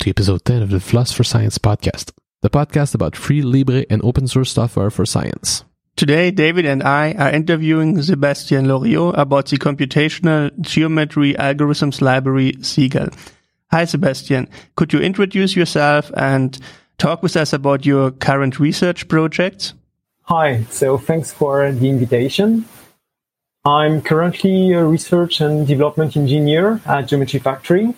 to episode 10 of the Floss for Science podcast, the podcast about free, libre, and open-source software for science. Today, David and I are interviewing Sébastien Loriot about the Computational Geometry Algorithms Library, Seagull. Hi, Sébastien. Could you introduce yourself and talk with us about your current research projects? Hi. So thanks for the invitation. I'm currently a research and development engineer at Geometry Factory.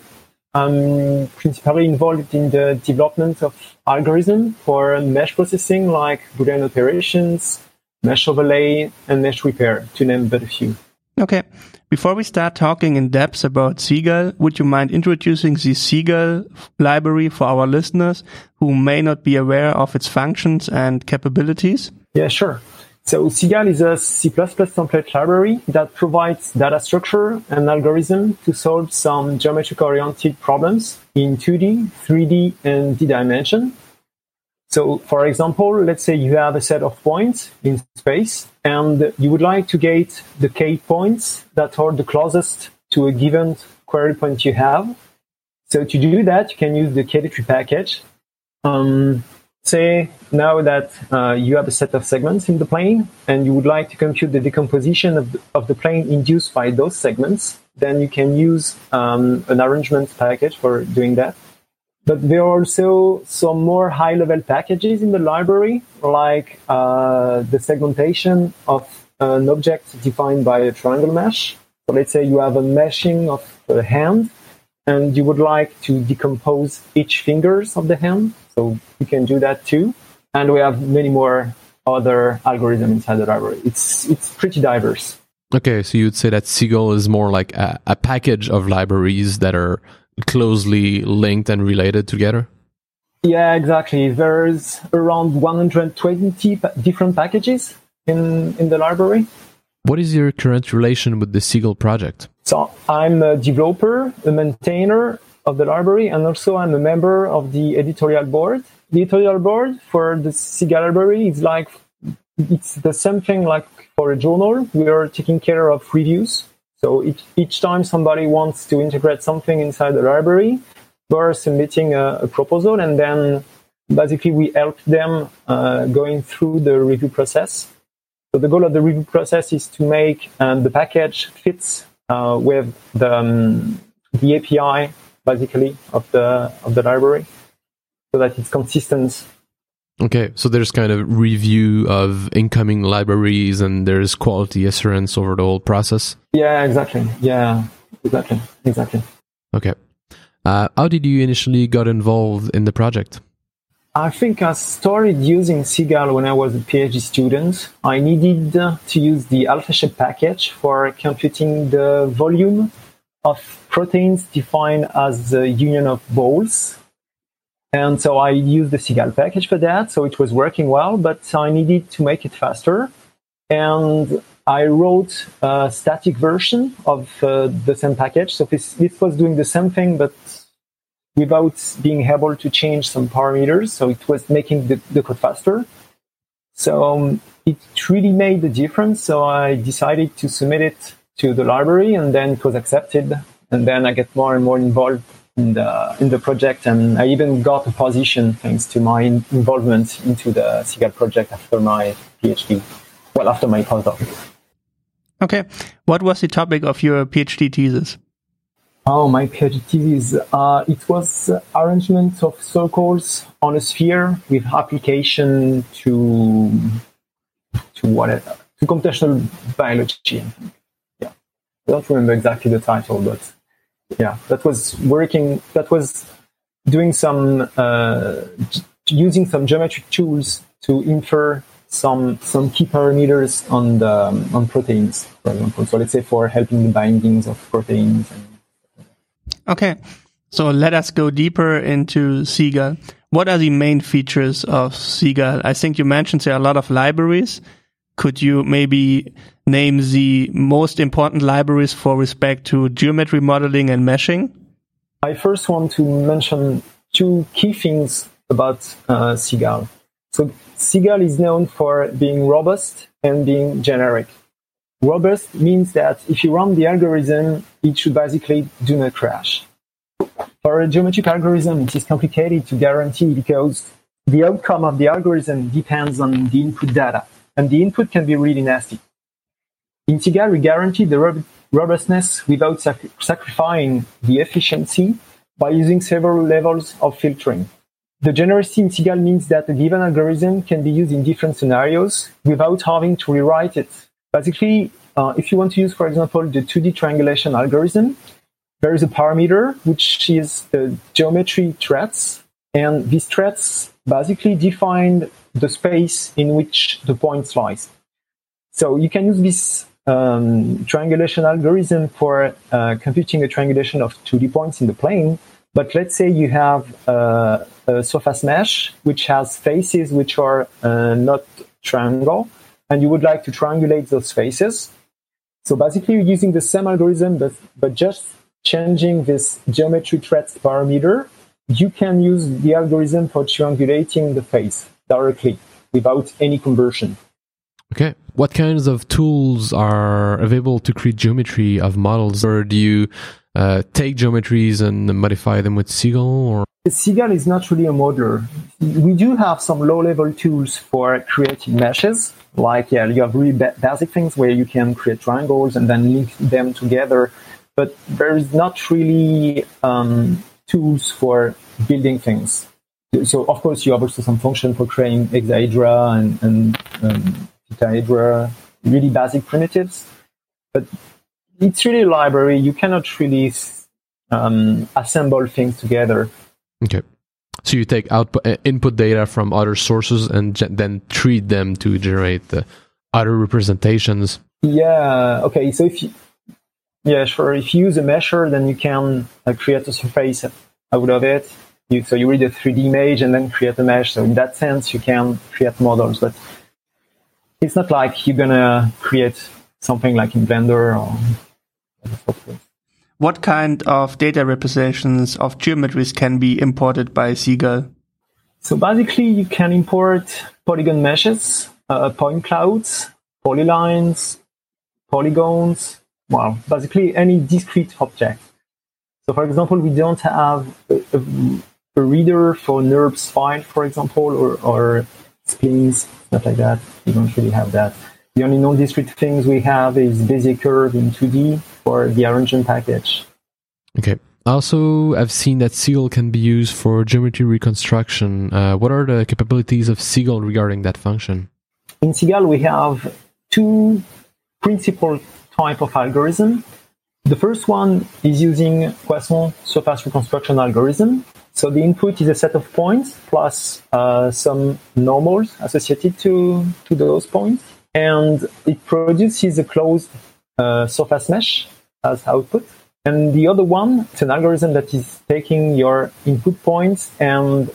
I'm principally involved in the development of algorithms for mesh processing like Boolean operations, mesh overlay, and mesh repair, to name but a few. Okay. Before we start talking in depth about Seagull, would you mind introducing the Seagull library for our listeners who may not be aware of its functions and capabilities? Yeah, sure. So Seagull is a C++ template library that provides data structure and algorithm to solve some geometric-oriented problems in 2D, 3D, and D dimension. So, for example, let's say you have a set of points in space and you would like to gate the k points that are the closest to a given query point you have. So to do that, you can use the k-tree package. Say now that you have a set of segments in the plane and you would like to compute the decomposition of the plane induced by those segments, then you can use an arrangement package for doing that. But there are also some more high-level packages in the library, like the segmentation of an object defined by a triangle mesh. So let's say you have a meshing of a hand, and you would like to decompose each fingers of the hand. So you can do that too. And we have many more other algorithms inside the library. It's pretty diverse. Okay, so you'd say that Seagull is more like a package of libraries that are closely linked and related together? Yeah, exactly. There's around 120 different packages in the library. What is your current relation with the Seagull project? So I'm a developer, a maintainer of the library, and also I'm a member of the editorial board. The editorial board for the Seagull library is like, it's the same thing like for a journal. We are taking care of reviews. So each time somebody wants to integrate something inside the library, we're submitting a proposal, and then basically we help them going through the review process. So the goal of the review process is to make the package fits with the API, basically, of the library, so that it's consistent. Okay, so there's kind of review of incoming libraries, and there's quality assurance over the whole process? Yeah, exactly. Okay. How did you initially got involved in the project? I think I started using Seagull when I was a PhD student. I needed to use the AlphaShape package for computing the volume of proteins defined as the union of balls. And so I used the Seagull package for that. So it was working well, but I needed to make it faster. And I wrote a static version of the same package. So this was doing the same thing, but without being able to change some parameters. So it was making the code faster. So it really made a difference. So I decided to submit it to the library, and then it was accepted. And then I get more and more involved in the project, and I even got a position thanks to my involvement into the Seagull project after my PhD. Well, after my postdoc. Okay. What was the topic of your PhD thesis? Oh, my PhD thesis. It was arrangement of circles on a sphere with application to computational biology. Yeah, I don't remember exactly the title, but. Yeah, that was doing some, using some geometric tools to infer some key parameters on proteins, for example. So let's say for helping the bindings of proteins. Okay, so let us go deeper into Seagull. What are the main features of Seagull? I think you mentioned there are a lot of libraries. Could you maybe name the most important libraries for respect to geometry modeling and meshing? I first want to mention two key things about Seagull. So Seagull is known for being robust and being generic. Robust means that if you run the algorithm, it should basically do not crash. For a geometric algorithm, it is complicated to guarantee because the outcome of the algorithm depends on the input data, and the input can be really nasty. In TIGA, we guarantee the robustness without sacrificing the efficiency by using several levels of filtering. The generosity integral means that a given algorithm can be used in different scenarios without having to rewrite it. Basically, if you want to use, for example, the 2D triangulation algorithm, there is a parameter, which is the geometry threads. And these threads basically define the space in which the points lies. So you can use this triangulation algorithm for computing a triangulation of 2D points in the plane. But let's say you have a surface mesh which has faces which are not triangle, and you would like to triangulate those faces. So basically, you're using the same algorithm, but just changing this geometry threads parameter, you can use the algorithm for triangulating the face directly without any conversion. Okay. What kinds of tools are available to create geometry of models, or do you take geometries and modify them with Seagull? Or Seagull is not really a modeler. We do have some low-level tools for creating meshes. Like, you have really basic things where you can create triangles and then link them together. But there is not really tools for building things. So, of course, you have also some function for creating hexahedra and tetrahedra, really basic primitives. But it's really a library. You cannot really assemble things together. Okay. So you take input data from other sources and then treat them to generate the other representations. Yeah. Okay. So if you use a measure, then you can create a surface out of it. So you read a 3D image and then create a mesh. So in that sense, you can create models. But it's not like you're going to create something like in Blender or software. What kind of data representations of geometries can be imported by Seagull? So basically, you can import polygon meshes, point clouds, polylines, polygons, well, basically any discrete object. So for example, we don't have a reader for NURBS file, for example, or splines, stuff like that. We don't really have that. The only non-discrete things we have is Bezier curve in 2D for the Arrangement package. Okay. Also, I've seen that Seagull can be used for geometry reconstruction. What are the capabilities of Seagull regarding that function? In Seagull, we have two principal type of algorithm. The first one is using Poisson surface reconstruction algorithm. So the input is a set of points plus some normals associated to those points. And it produces a closed surface mesh as output. And the other one, it's an algorithm that is taking your input points and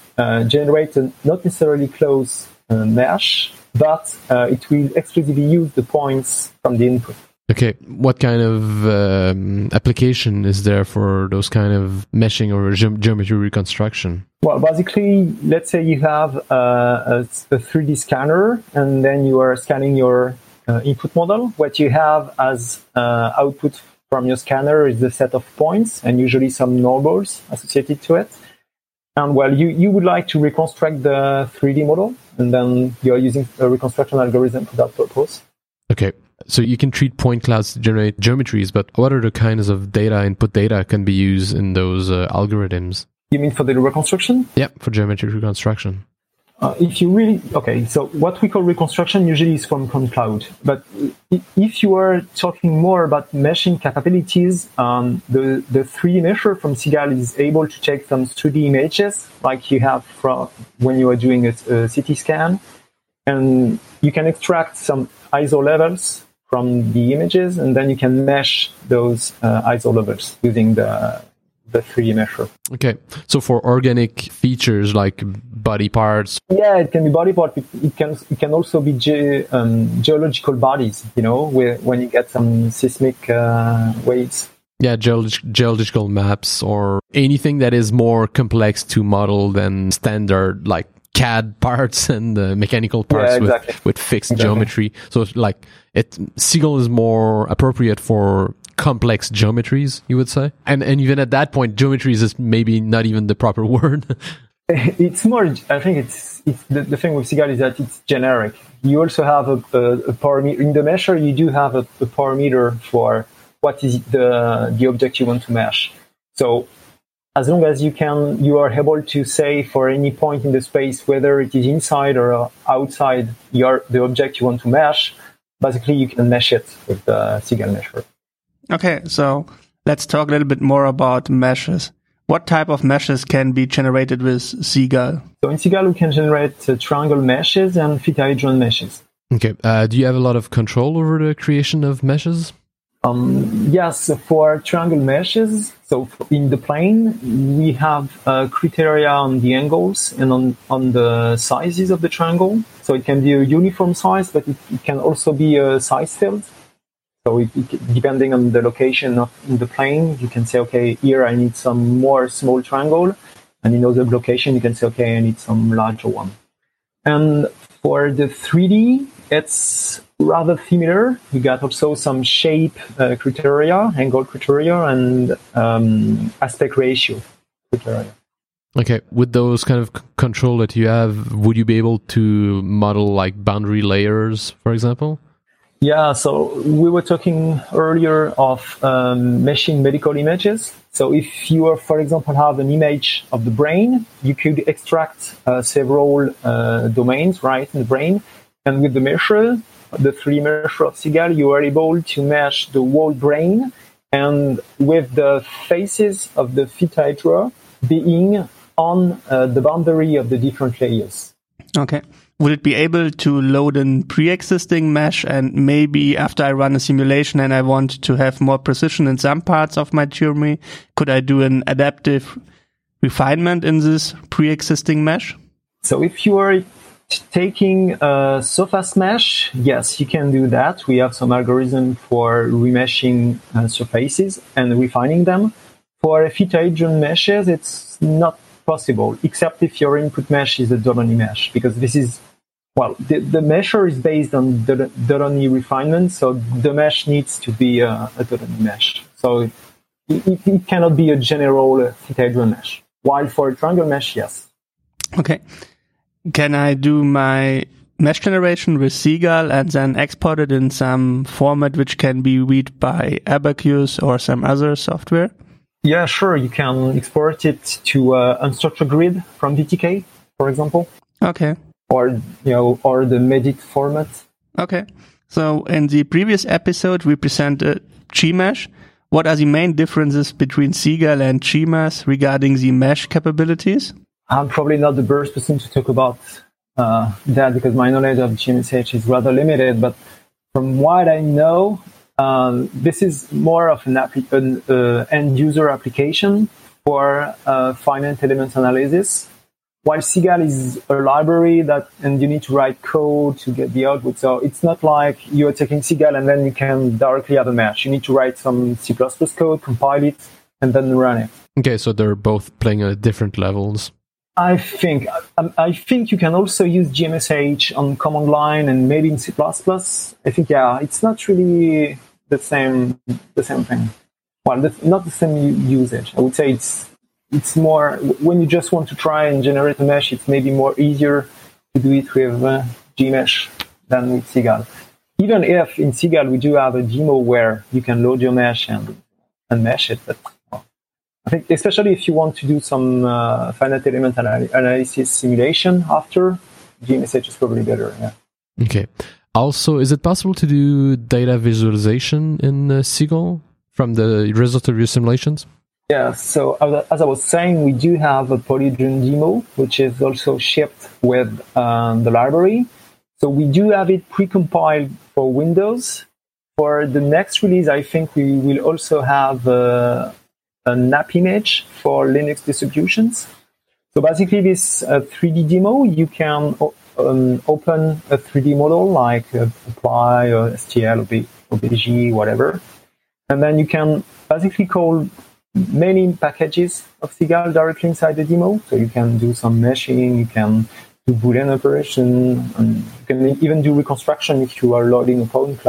generates a not necessarily closed mesh, but it will exclusively use the points from the input. Okay, what kind of application is there for those kind of meshing or geometry reconstruction? Well, basically, let's say you have a 3D scanner, and then you are scanning your input model. What you have as output from your scanner is a set of points, and usually some normals associated to it. And, well, you would like to reconstruct the 3D model, and then you are using a reconstruction algorithm for that purpose. Okay. So you can treat point clouds to generate geometries, but what are the kinds of input data can be used in those algorithms? You mean for the reconstruction? Yeah, for geometry reconstruction. So what we call reconstruction usually is from cloud. But if you are talking more about meshing capabilities, the 3D mesher from Seagull is able to take some 2D images, like you have from when you are doing a CT scan, and you can extract some ISO levels from the images, and then you can mesh those ISO levels using the 3D mesher. Okay, so for organic features like body parts? Yeah, it can be body parts. It can also be geological bodies, when you get some seismic waves. Yeah, geological maps or anything that is more complex to model than standard, like CAD parts and mechanical parts with fixed geometry. So, Seagull is more appropriate for complex geometries, you would say? And even at that point, geometries is maybe not even the proper word. It's more, I think it's the thing with Segal is that it's generic. You also have a parameter. In the measure, you do have a parameter for what is the object you want to mesh. So as long as you are able to say for any point in the space, whether it is inside or outside the object you want to mesh, basically you can mesh it with the Segal measure. Okay, so let's talk a little bit more about meshes. What type of meshes can be generated with Segal? So in Segal, we can generate triangle meshes and phytahedron meshes. Okay. Do you have a lot of control over the creation of meshes? Yes. For triangle meshes, so in the plane, we have criteria on the angles and on the sizes of the triangle. So it can be a uniform size, but it can also be a size field. So depending on the location in the plane, you can say, okay, here I need some more small triangle. And in other location, you can say, okay, I need some larger one. And for the 3D, it's rather similar. You got also some shape criteria, angle criteria, and aspect ratio criteria. Okay. With those kind of control that you have, would you be able to model like boundary layers, for example? Yeah, so we were talking earlier of meshing medical images. So if you, for example, have an image of the brain, you could extract several domains, right, in the brain. And with the measure, the 3D measure of Segal, you are able to mesh the whole brain, and with the faces of the phytahedra being on the boundary of the different layers. Okay. Would it be able to load in pre-existing mesh, and maybe after I run a simulation and I want to have more precision in some parts of my geometry, could I do an adaptive refinement in this pre-existing mesh? So if you are taking a surface mesh, yes, you can do that. We have some algorithm for remeshing surfaces and refining them. For phytahedron meshes, it's not possible, except if your input mesh is a Delaunay mesh, because this is, well, the measure is based on the Delaunay refinement, so the mesh needs to be a Delaunay mesh. So it cannot be a general phytahedron mesh. While for a triangle mesh, yes. Okay. Can I do my mesh generation with Segal and then export it in some format which can be read by Abacus or some other software? Yeah, sure. You can export it to unstructured grid from DTK, for example. Okay. Or the Medit format. Okay. So in the previous episode, we presented Gmesh. What are the main differences between Segal and Gmesh regarding the mesh capabilities? I'm probably not the best person to talk about that, because my knowledge of GMSH is rather limited. But from what I know, this is more of an end-user application for finite element analysis, while Segal is a library and you need to write code to get the output. So it's not like you're taking Segal and then you can directly have a mesh. You need to write some C++ code, compile it, and then run it. Okay, so they're both playing at different levels. I think you can also use GMSH on command line and maybe in C++. I think, yeah, it's not really the same thing. Well, not the same usage. I would say it's more, when you just want to try and generate a mesh, it's maybe more easier to do it with Gmesh than with Segal. Even if in Segal we do have a demo where you can load your mesh and mesh it, but I think especially if you want to do some finite element analysis simulation after, GMSH is probably better. Yeah. Okay. Also, is it possible to do data visualization in Segal from the result of your simulations? Yeah. So as I was saying, we do have a Polygon demo, which is also shipped with the library. So we do have it pre-compiled for Windows. For the next release, I think we will also have an app image for Linux distributions. So basically this 3D demo, you can open a 3D model like Apply or STL or BG, whatever. And then you can basically call many packages of Segal directly inside the demo. So you can do some meshing, you can do Boolean operation, and you can even do reconstruction if you are loading a point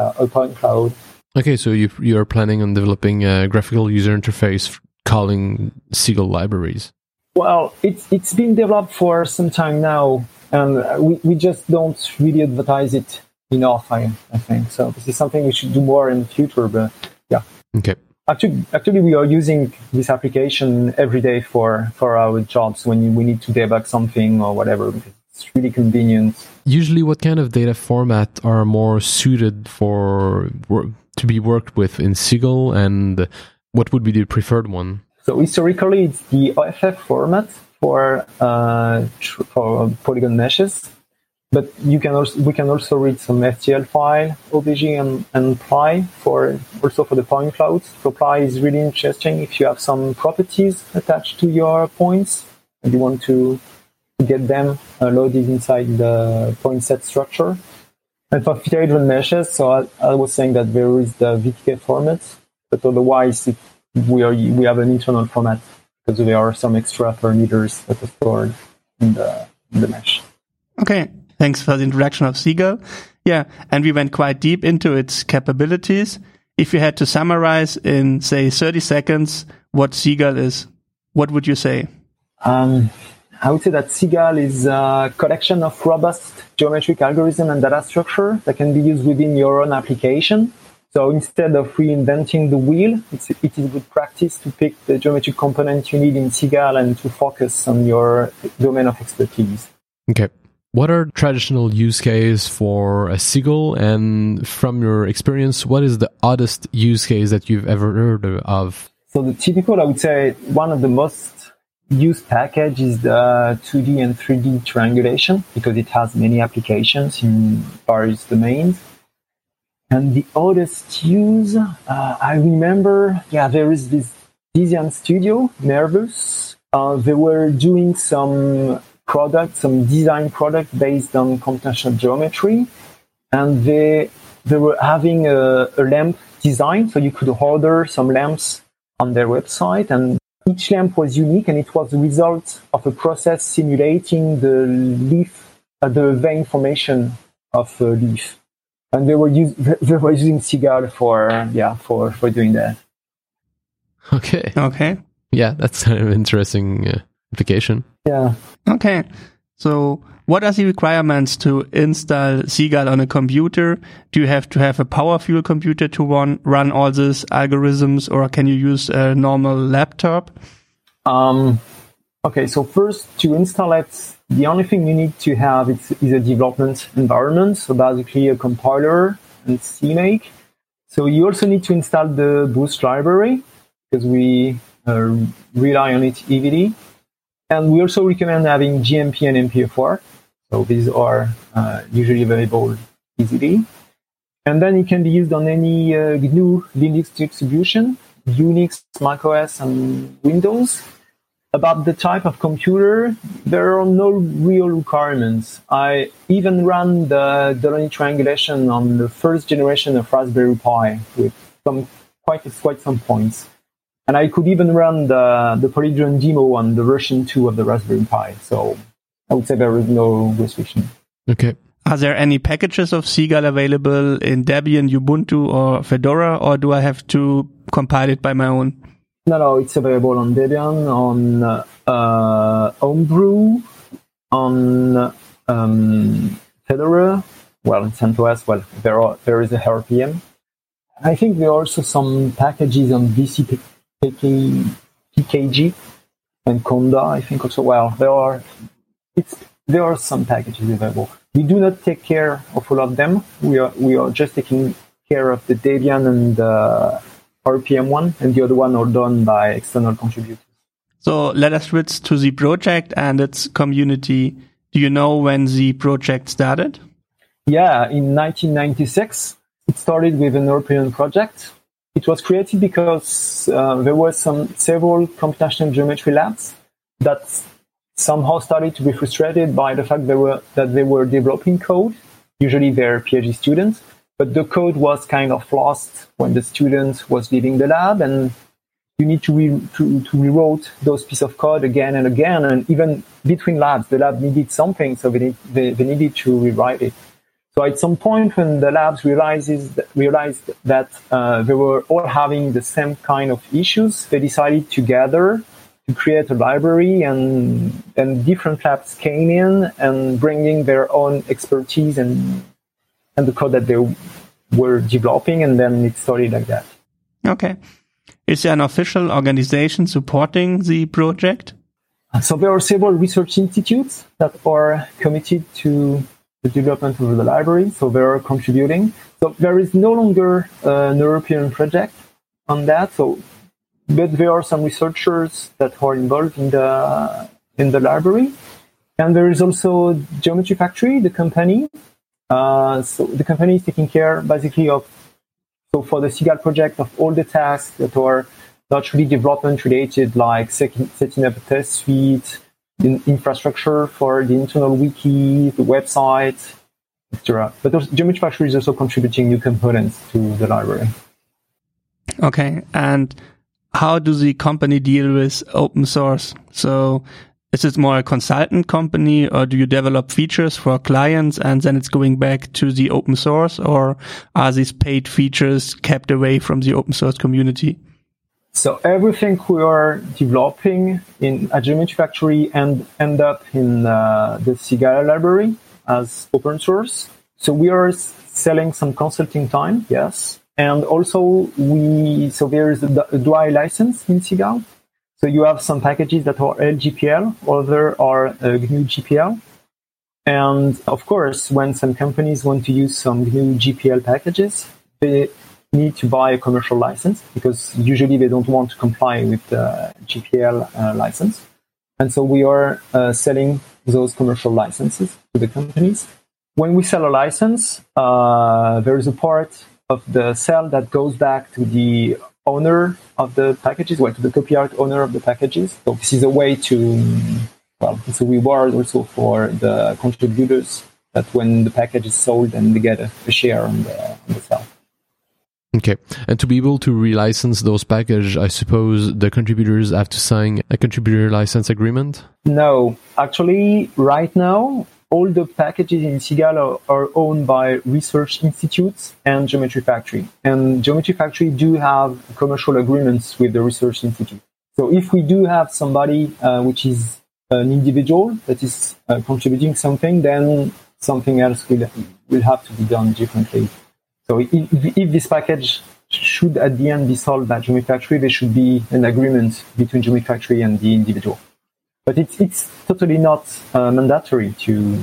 cloud. Okay, so you're planning on developing a graphical user interface calling Seagull libraries. Well, it's been developed for some time now, and we just don't really advertise it enough, I think. So this is something we should do more in the future, but yeah. Okay. Actually, we are using this application every day for our jobs when we need to debug something or whatever. It's really convenient. Usually, what kind of data format are more suited to be worked with in Seagull, and what would be the preferred one? So historically, it's the OFF format for polygon meshes, but we can also read some STL file, OBG, and Ply for the point clouds. So Ply is really interesting if you have some properties attached to your points and you want to get them loaded inside the point set structure. And for tetrahedral meshes, so I was saying that there is the VTK format, but otherwise we have an internal format because there are some extra parameters that are stored in the mesh. Okay. Thanks for the introduction of Seagull. Yeah, and we went quite deep into its capabilities. If you had to summarize in, say, 30 seconds what Seagull is, what would you say? I would say that Seagull is a collection of robust geometric algorithms and data structure that can be used within your own application. So instead of reinventing the wheel, it is good practice to pick the geometric component you need in Seagull and to focus on your domain of expertise. Okay. What are traditional use cases for a Seagull, and from your experience, what is the oddest use case that you've ever heard of? So the typical, I would say, one of the most used package is the 2D and 3D triangulation, because it has many applications in various domains. And the oddest use, I remember, there is this design studio, Nervous. They were doing some design product based on computational geometry, and they were having a lamp design, so you could order some lamps on their website, and each lamp was unique, and it was the result of a process simulating the vein formation of a leaf, and they were using Seagull for doing that. Okay, yeah, that's kind of interesting. Application. Yeah. Okay. So what are the requirements to install Seagull on a computer? Do you have to have a powerful computer to run all these algorithms, or can you use a normal laptop? Okay. So first, to install it, the only thing you need to have is a development environment. So basically a compiler and CMake. So you also need to install the Boost library because we rely on it heavily. And we also recommend having GMP and MPFR. So these are usually available easily. And then it can be used on any GNU Linux distribution, Unix, macOS, and Windows. About the type of computer, there are no real requirements. I even ran the Delaunay triangulation on the first generation of Raspberry Pi with quite some points. And I could even run the Polygon demo on the version 2 of the Raspberry Pi. So I would say there is no restriction. Okay. Are there any packages of Seagull available in Debian, Ubuntu, or Fedora, or do I have to compile it by my own? No, it's available on Debian, on Homebrew, on Fedora, in CentOS, there is a RPM. I think there are also some packages on VC PKG and Conda, I think also. There are some packages available. We do not take care of all of them. We are just taking care of the Debian and the RPM one, and the other one are done by external contributors. So let us switch to the project and its community. Do you know when the project started? Yeah, in 1996, it started with an European project. It was created because there were several computational geometry labs that somehow started to be frustrated by the fact that they were developing code. Usually they're PhD students, but the code was kind of lost when the student was leaving the lab, and you need to rewrite those pieces of code again and again, and even between labs, the lab needed something, so they needed to rewrite it. So at some point when the labs realized that they were all having the same kind of issues, they decided to gather to create a library, and then different labs came in and bringing their own expertise and the code that they were developing, and then it started like that. Okay. Is there an official organization supporting the project? So there are several research institutes that are committed to the development of the library, so they are contributing. So there is no longer an European project on that, but there are some researchers that are involved in the library. And there is also Geometry Factory, the company. So the company is taking care basically of, so for the SIGAL project, of all the tasks that are not really development related, like setting up a test suite, the infrastructure for the internal wiki, the website, etc. But Geometry Factory is also contributing new components to the library. Okay, and how does the company deal with open source? So is it more a consultant company, or do you develop features for clients and then it's going back to the open source, or are these paid features kept away from the open source community? So everything we are developing in a Geometry Factory and end up in the SIGAL library as open source. So we are selling some consulting time, yes. And also so there is a DOI license in SIGAL. So you have some packages that are LGPL, others are GNU GPL. And of course, when some companies want to use some GNU GPL packages, they need to buy a commercial license because usually they don't want to comply with the GPL license. And so we are selling those commercial licenses to the companies. When we sell a license, there is a part of the sale that goes back to the owner of the packages, well, to the copyright owner of the packages. So this is a way to, well, it's a reward also for the contributors that when the package is sold and they get a share on the sale. Okay. And to be able to relicense those packages, I suppose the contributors have to sign a contributor license agreement? No. Actually, right now, all the packages in SIGAL are owned by research institutes and Geometry Factory. And Geometry Factory do have commercial agreements with the research institute. So if we do have somebody which is an individual that is contributing something, then something else will have to be done differently. So if this package should at the end be sold by Geometry Factory, there should be an agreement between Geometry Factory and the individual. But it's totally not mandatory to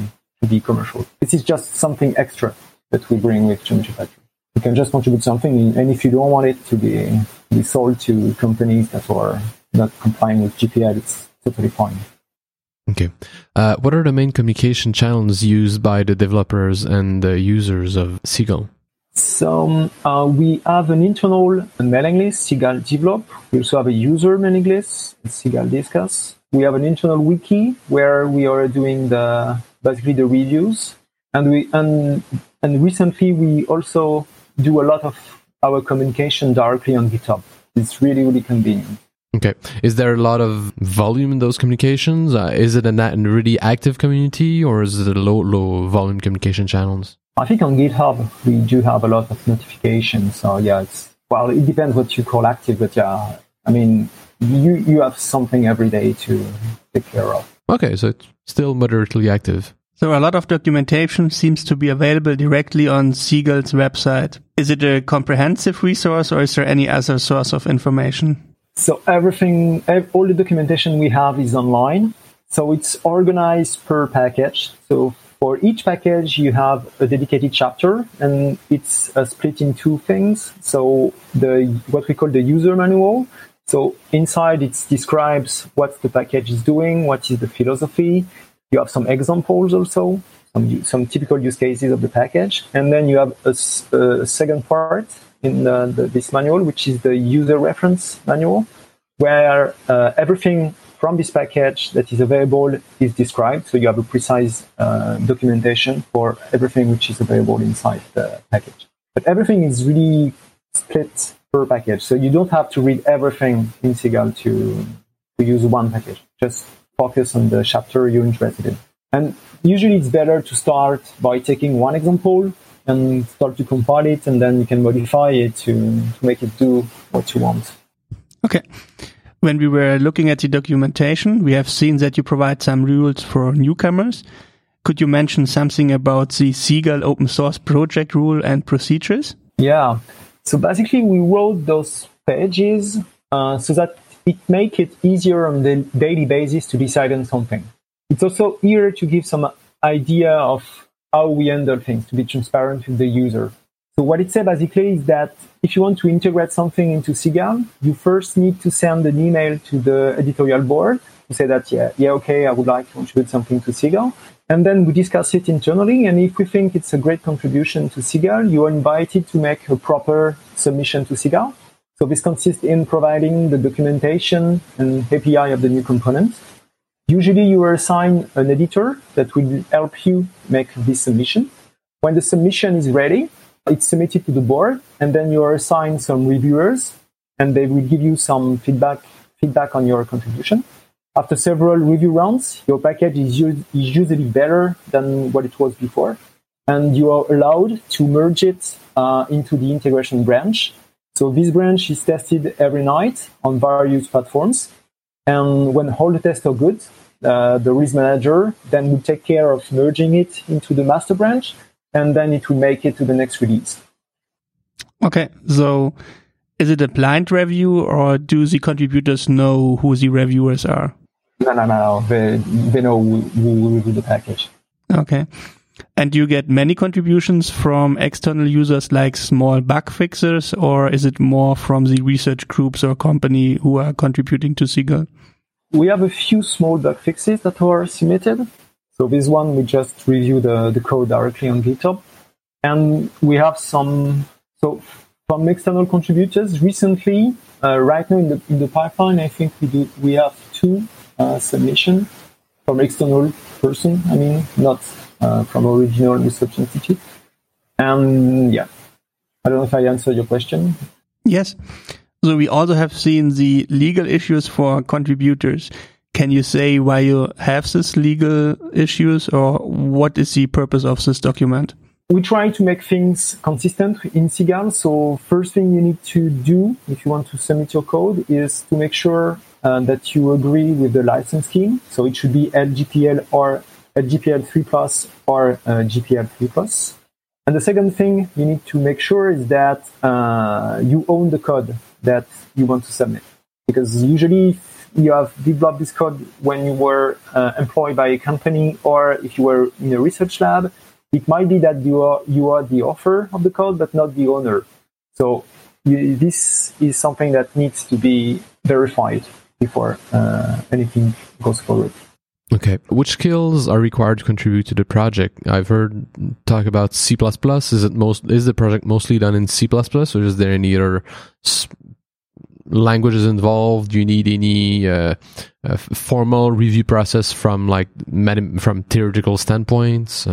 be commercial. This is just something extra that we bring with Geometry Factory. You can just contribute something, and if you don't want it to be sold to companies that are not complying with GPL, it's totally fine. Okay. What are the main communication channels used by the developers and the users of SIGAL? So we have an internal mailing list, SIGAL Develop. We also have a user mailing list, SIGAL Discuss. We have an internal wiki where we are doing basically the reviews. And recently we also do a lot of our communication directly on GitHub. It's really, really convenient. Okay. Is there a lot of volume in those communications? Is it a really active community, or is it a low volume communication channels? I think on GitHub, we do have a lot of notifications. So yeah, it depends what you call active, but yeah, I mean, you have something every day to take care of. Okay, so it's still moderately active. So a lot of documentation seems to be available directly on SIGAL's website. Is it a comprehensive resource, or is there any other source of information? So everything, all the documentation we have is online. So it's organized per package. So for each package, you have a dedicated chapter, and it's split in two things. So what we call the user manual. So inside, it describes what the package is doing, what is the philosophy. You have some examples also, some typical use cases of the package. And then you have a second part in this manual, which is the user reference manual, where everything from this package that is available is described. So you have a precise documentation for everything which is available inside the package. But everything is really split per package. So you don't have to read everything in SIGAL to use one package. Just focus on the chapter you're interested in. And usually it's better to start by taking one example and start to compile it, and then you can modify it to make it do what you want. Okay. When we were looking at the documentation, we have seen that you provide some rules for newcomers. Could you mention something about the Seagull open source project rule and procedures? Yeah. So basically, we wrote those pages so that it makes it easier on the daily basis to decide on something. It's also here to give some idea of how we handle things, to be transparent with the user. So what it says basically is that if you want to integrate something into Seagull, you first need to send an email to the editorial board to say that, I would like to contribute something to Seagull. And then we discuss it internally, and if we think it's a great contribution to Seagull, you are invited to make a proper submission to Seagull. So this consists in providing the documentation and API of the new component. Usually you are assigned an editor that will help you make this submission. When the submission is ready, it's submitted to the board, and then you are assigned some reviewers, and they will give you some feedback on your contribution. After several review rounds, your package is usually better than what it was before, and you are allowed to merge it into the integration branch. So this branch is tested every night on various platforms, and when all the tests are good, the release manager then will take care of merging it into the master branch, and then it will make it to the next release. Okay, so is it a blind review, or do the contributors know who the reviewers are? No. They know who will do the package. Okay. And do you get many contributions from external users like small bug fixers, or is it more from the research groups or company who are contributing to Seagull? We have a few small bug fixes that were submitted. So this one, we just review the code directly on GitHub. And we have some... So from external contributors, recently, right now in the pipeline, I think we have two submissions from external person. I mean, not... from original research institute. And I don't know if I answered your question. Yes. So we also have seen the legal issues for contributors. Can you say why you have these legal issues, or what is the purpose of this document? We try to make things consistent in Seagull. So first thing you need to do if you want to submit your code is to make sure that you agree with the license scheme. So it should be LGPL or GPL3+ or GPL3+. And the second thing you need to make sure is that you own the code that you want to submit. Because usually you have developed this code when you were employed by a company, or if you were in a research lab, it might be that you are the author of the code, but not the owner. So this is something that needs to be verified before anything goes forward. Okay. Which skills are required to contribute to the project? I've heard talk about C++. Is the project mostly done in C++, or is there any other languages involved? Do you need any formal review process from theoretical standpoints?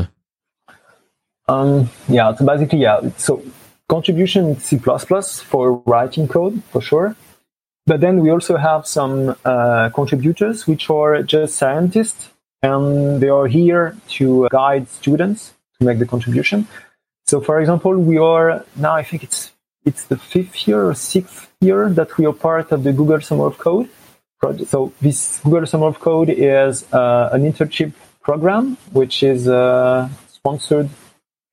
So basically, So contribution in C++ for writing code, for sure. But then we also have some contributors, which are just scientists, and they are here to guide students to make the contribution. So, for example, we are now, I think it's the 5th year or 6th year that we are part of the Google Summer of Code project. So this Google Summer of Code is an internship program, which is sponsored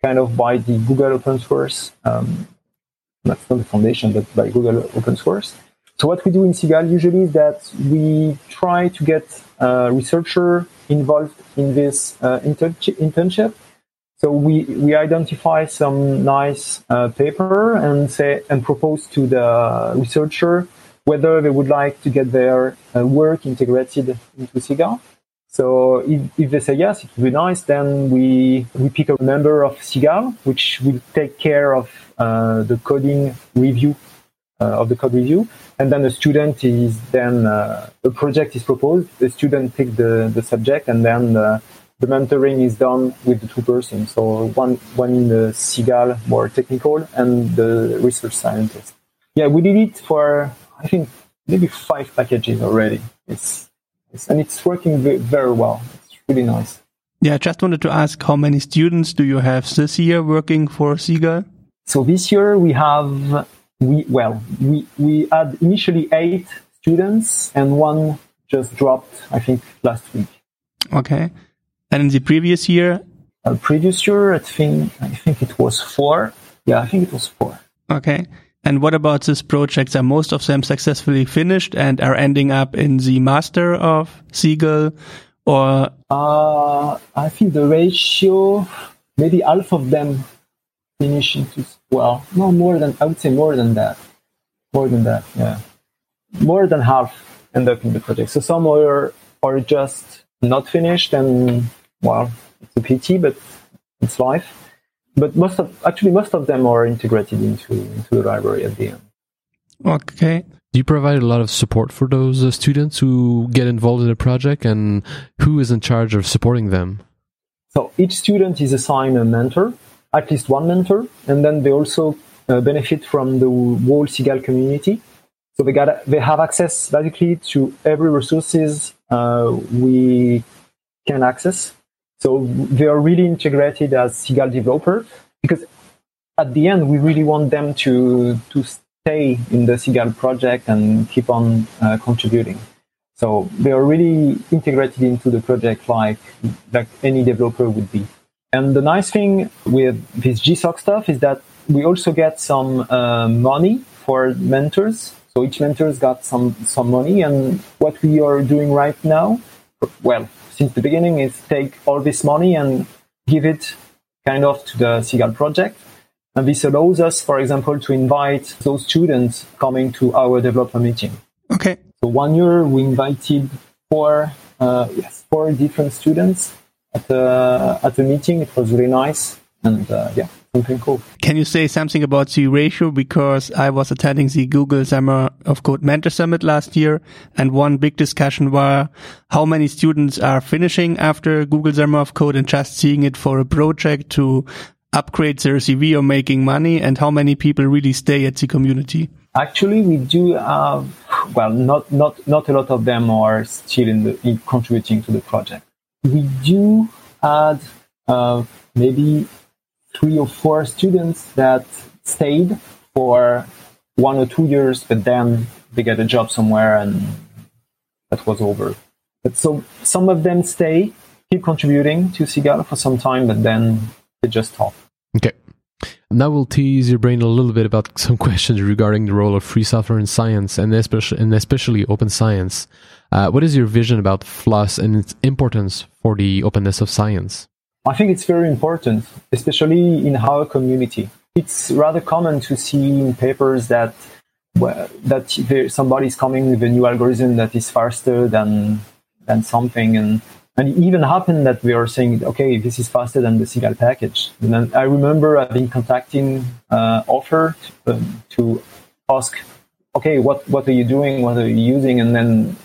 kind of by the Google Open Source. Not the foundation, but by Google Open Source. So what we do in Seagull usually is that we try to get a researcher involved in this internship. So we identify some nice paper and propose to the researcher whether they would like to get their work integrated into Seagull. So if they say yes, it would be nice, then we pick a member of Seagull, which will take care of the coding review. Of the code review, and then a project is proposed. The student picks the subject, and then the mentoring is done with the two persons. So one in the Seagull more technical, and the research scientist. Yeah, we did it for I think maybe 5 packages already. It's and it's working very well. It's really nice. Yeah, I just wanted to ask, how many students do you have this year working for Seagull? So this year we have, we had initially 8 students and one just dropped, I think, last week. Okay. And in the previous year? Previous year, I think it was 4. Yeah, I think it was 4. Okay. And what about these projects? Are most of them successfully finished and are ending up in the master of Seagull? Or I think the ratio, maybe half of them finish into, well, no, more than, I would say more than that. More than that, yeah. More than half end up in the project. So some are just not finished and, well, it's a pity, but it's life. But most of them are integrated into the library at the end. Okay. Do you provide a lot of support for those students who get involved in a project, and who is in charge of supporting them? So each student is assigned a mentor, at least one mentor, and then they also benefit from the whole Seagull community. So they have access basically to every resources we can access. So they are really integrated as Seagull developer, because at the end we really want them to stay in the Seagull project and keep on contributing. So they are really integrated into the project like any developer would be. And the nice thing with this GSOC stuff is that we also get some money for mentors. So each mentor's got some money, and what we are doing right now, well, since the beginning, is take all this money and give it kind of to the Seagull project. And this allows us, for example, to invite those students coming to our developer meeting. Okay. So one year we invited four different students at the meeting. It was really nice, and something cool. Can you say something about the ratio? Because I was attending the Google Summer of Code Mentor Summit last year, and one big discussion was how many students are finishing after Google Summer of Code and just seeing it for a project to upgrade their CV or making money, and how many people really stay at the community? Actually, we do have, well, not a lot of them are still in contributing to the project. We do add maybe 3 or 4 students that stayed for 1 or 2 years, but then they get a job somewhere and that was over. But so some of them stay, keep contributing to Seagull for some time, but then they just stop. Okay. Now we'll tease your brain a little bit about some questions regarding the role of free software in science, and especially open science. What is your vision about Floss and its importance for the openness of science? I think it's very important, especially in our community. It's rather common to see in papers that somebody's coming with a new algorithm that is faster than something, and it even happened that we are saying, okay, this is faster than the Seagull package. And then I remember I've been contacting author to ask, okay, what are you doing? What are you using? And then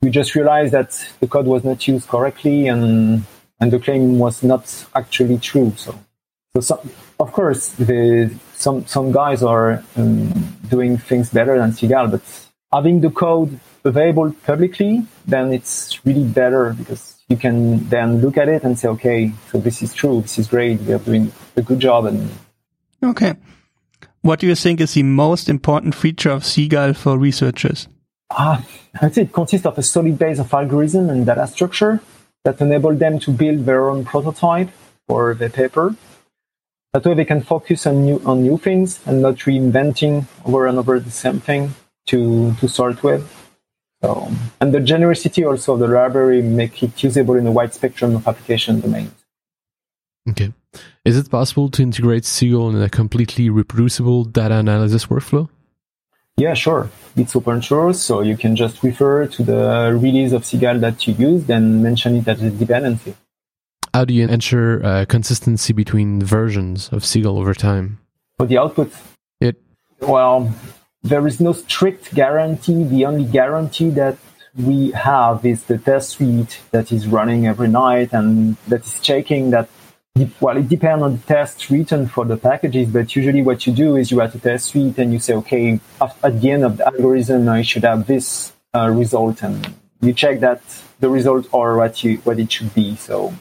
you just realize that the code was not used correctly, and the claim was not actually true. So of course, some guys are doing things better than Seagull, but having the code available publicly, then it's really better, because you can then look at it and say, okay, so this is true, this is great, we are doing a good job. And okay. What do you think is the most important feature of Seagull for researchers? I'd say it consists of a solid base of algorithm and data structure that enable them to build their own prototype or their paper. That way they can focus on new things and not reinventing over and over the same thing to start with. So, and the generosity also of the library make it usable in a wide spectrum of application domains. Okay. Is it possible to integrate Seagull in a completely reproducible data analysis workflow? Yeah, sure. It's open source, so you can just refer to the release of Seagull that you used and mention it as a dependency. How do you ensure consistency between versions of Seagull over time? For the output? Well, there is no strict guarantee. The only guarantee that we have is the test suite that is running every night and that is checking that, well, it depends on the test written for the packages, but usually what you do is you add a test suite and you say, okay, at the end of the algorithm, I should have this result, and you check that the results are what it should be. So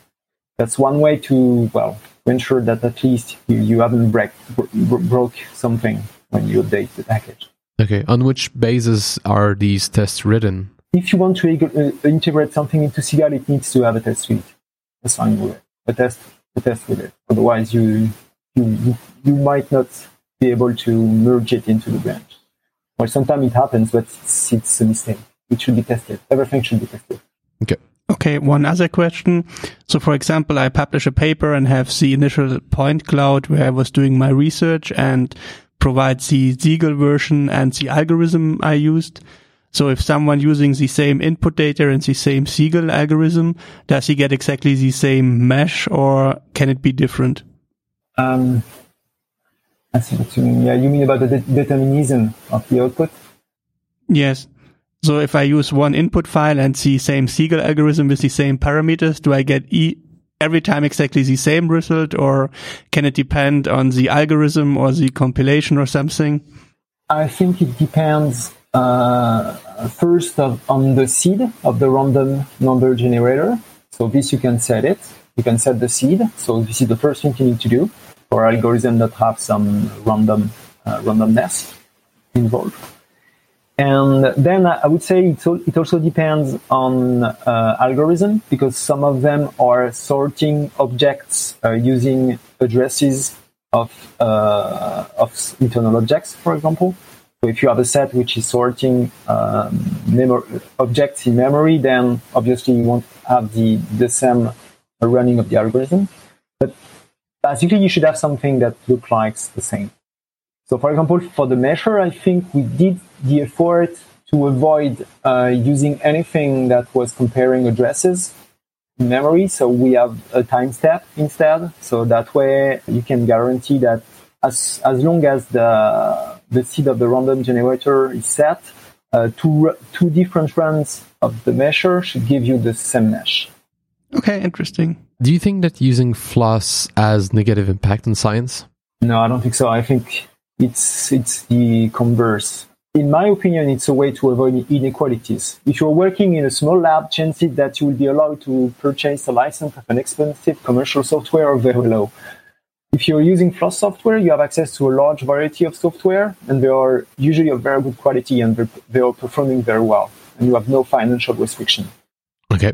that's one way to, well, to ensure that at least you haven't broke something when you update the package. Okay, on which basis are these tests written? If you want to integrate something into Seagull, it needs to have a test suite assigned with it, a test with it. Otherwise, you might not be able to merge it into the branch. Well, sometimes it happens, but it's a mistake. It should be tested. Everything should be tested. Okay, one other question. So, for example, I publish a paper and have the initial point cloud where I was doing my research and provide the Seagull version and the algorithm I used. So if someone using the same input data and the same Seagull algorithm, does he get exactly the same mesh, or can it be different? I see what you mean. Yeah, you mean about the determinism of the output? Yes. So if I use one input file and the same Seagull algorithm with the same parameters, do I get every time exactly the same result, or can it depend on the algorithm or the compilation or something? I think it depends first on the seed of the random number generator. So this you can set it. You can set the seed. So this is the first thing you need to do for algorithm that have some randomness involved. And then I would say it also depends on algorithm, because some of them are sorting objects using addresses of internal objects, for example. So if you have a set which is sorting objects in memory, then obviously you won't have the same running of the algorithm. But basically, you should have something that looks like the same. So, for example, for the measure, I think we did the effort to avoid using anything that was comparing addresses in memory. So we have a time step instead. So that way you can guarantee that as long as the seed of the random generator is set, two different runs of the measure should give you the same mesh. Okay, interesting. Do you think that using Floss has negative impact on science? No, I don't think so. I think it's the converse. In my opinion, it's a way to avoid inequalities. If you're working in a small lab, chances that you will be allowed to purchase a license of an expensive commercial software are very low. If you're using Floss software, you have access to a large variety of software, and they are usually of very good quality, and they are performing very well, and you have no financial restriction. Okay.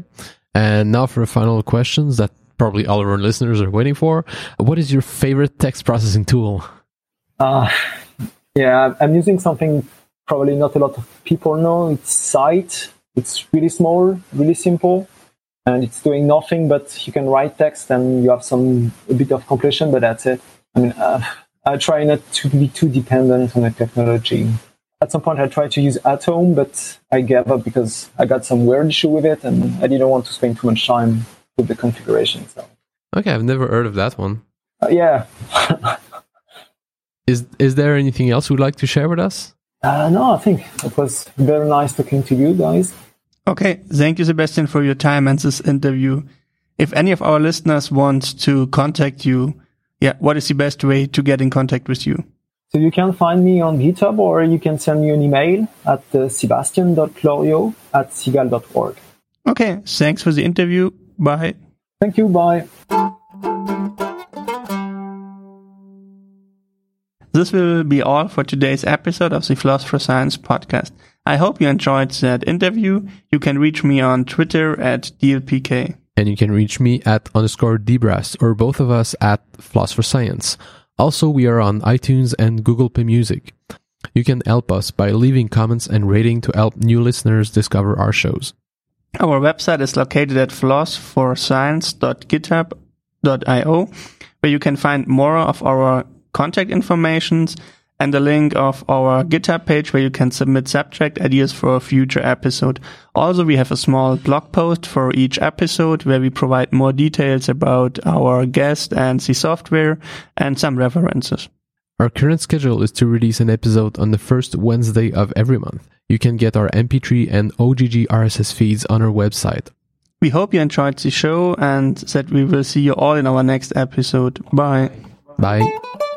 And now for a final question that probably all of our listeners are waiting for. What is your favorite text processing tool? Yeah, I'm using something probably not a lot of people know. It's Sight. It's really small, really simple, and it's doing nothing, but you can write text and you have a bit of completion, but that's it. I mean, I try not to be too dependent on the technology. At some point, I tried to use Atom, but I gave up because I got some weird issue with it, and I didn't want to spend too much time with the configuration. So. Okay, I've never heard of that one. Yeah. Is there anything else you'd like to share with us? No, I think it was very nice talking to you guys. Okay, thank you, Sébastien, for your time and this interview. If any of our listeners want to contact you, what is the best way to get in contact with you? So you can find me on GitHub, or you can send me an email at sebastien.loriot@seagull.org. Okay, thanks for the interview. Bye. Thank you, bye. This will be all for today's episode of the Floss for Science podcast. I hope you enjoyed that interview. You can reach me on Twitter at DLPK. And you can reach me at _Dbras, or both of us at Floss for Science. Also, we are on iTunes and Google Play Music. You can help us by leaving comments and rating to help new listeners discover our shows. Our website is located at flossforscience.github.io, where you can find more of our contact informations and a link of our GitHub page where you can submit subject ideas for a future episode. Also, we have a small blog post for each episode where we provide more details about our guest and the software and some references. Our current schedule is to release an episode on the first Wednesday of every month. You can get our MP3 and OGG RSS feeds on our website. We hope you enjoyed the show and that we will see you all in our next episode. Bye. Bye.